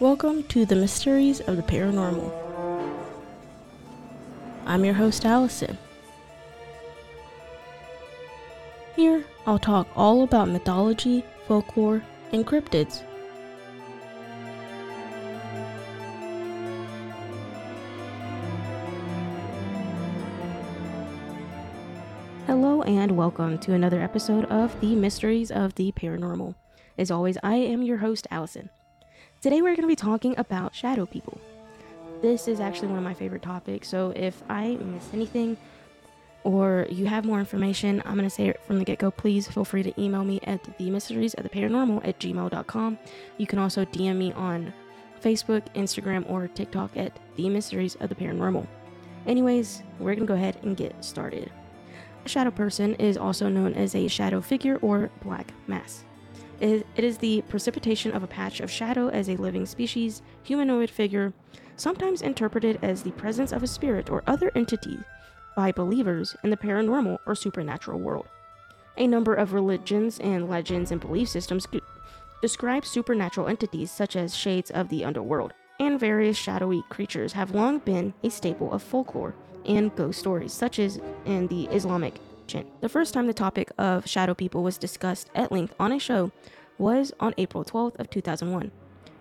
Welcome to the Mysteries of the Paranormal. I'm your host, Allison. Here, I'll talk all about mythology, folklore, and cryptids. Hello and welcome to another episode of the Mysteries of the Paranormal. As always, I am your host, Allison. Today we're going to be talking about shadow people. This is actually one of my favorite topics, so if I miss anything or you have more information, I'm going to say it from the get-go. Please feel free to email me at themysteriesoftheparanormal@gmail.com. You can also DM me on Facebook, Instagram, or TikTok at themysteriesoftheparanormal. Anyways, we're going to go ahead and get started. A shadow person is also known as a shadow figure or black mass. It is the precipitation of a patch of shadow as a living species, humanoid figure, sometimes interpreted as the presence of a spirit or other entity by believers in the paranormal or supernatural world. A number of religions and legends and belief systems describe supernatural entities such as shades of the underworld, and various shadowy creatures have long been a staple of folklore and ghost stories, such as in the Islamic. The first time the topic of shadow people was discussed at length on a show was on April 12th of 2001.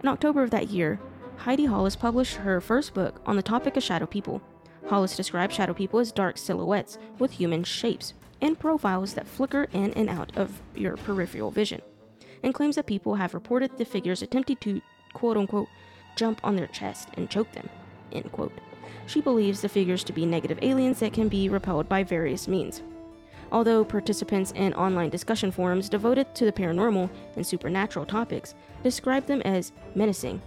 In October of that year, Heidi Hollis published her first book on the topic of shadow people. Hollis described shadow people as dark silhouettes with human shapes and profiles that flicker in and out of your peripheral vision, and claims that people have reported the figures attempting to, quote-unquote, jump on their chest and choke them, end quote. She believes the figures to be negative aliens that can be repelled by various means. Although participants in online discussion forums devoted to the paranormal and supernatural topics describe them as menacing,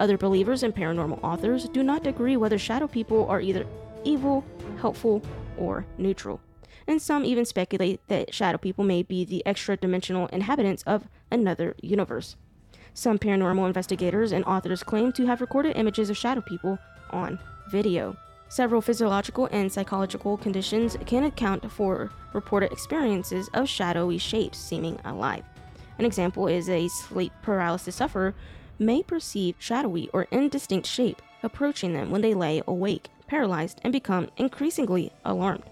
other believers and paranormal authors do not agree whether shadow people are either evil, helpful, or neutral. And some even speculate that shadow people may be the extra-dimensional inhabitants of another universe. Some paranormal investigators and authors claim to have recorded images of shadow people on video. Several physiological and psychological conditions can account for reported experiences of shadowy shapes seeming alive. An example is a sleep paralysis sufferer may perceive shadowy or indistinct shape approaching them when they lay awake, paralyzed, and become increasingly alarmed.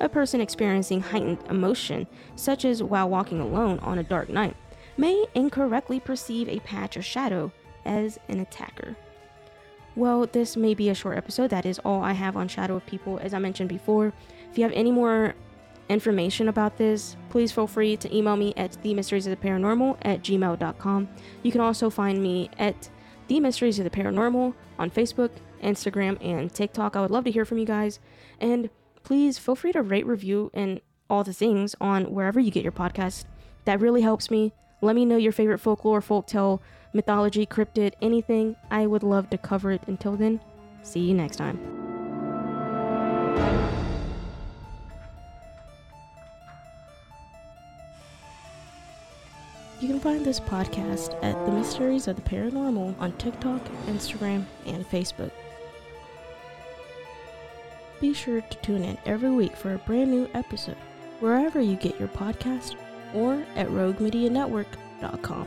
A person experiencing heightened emotion, such as while walking alone on a dark night, may incorrectly perceive a patch of shadow as an attacker. Well, this may be a short episode. That is all I have on shadow people, as I mentioned before. If you have any more information about this, please feel free to email me at themysteriesoftheparanormal@gmail.com. You can also find me at The Mysteries of the Paranormal on Facebook, Instagram, and TikTok. I would love to hear from you guys. And please feel free to rate, review, and all the things on wherever you get your podcast. That really helps me. Let me know your favorite folklore, folktale, mythology, cryptid, anything. I would love to cover it. Until then, see you next time. You can find this podcast at The Mysteries of the Paranormal on TikTok, Instagram, and Facebook. Be sure to tune in every week for a brand new episode, wherever you get your podcast or at roguemedianetwork.com.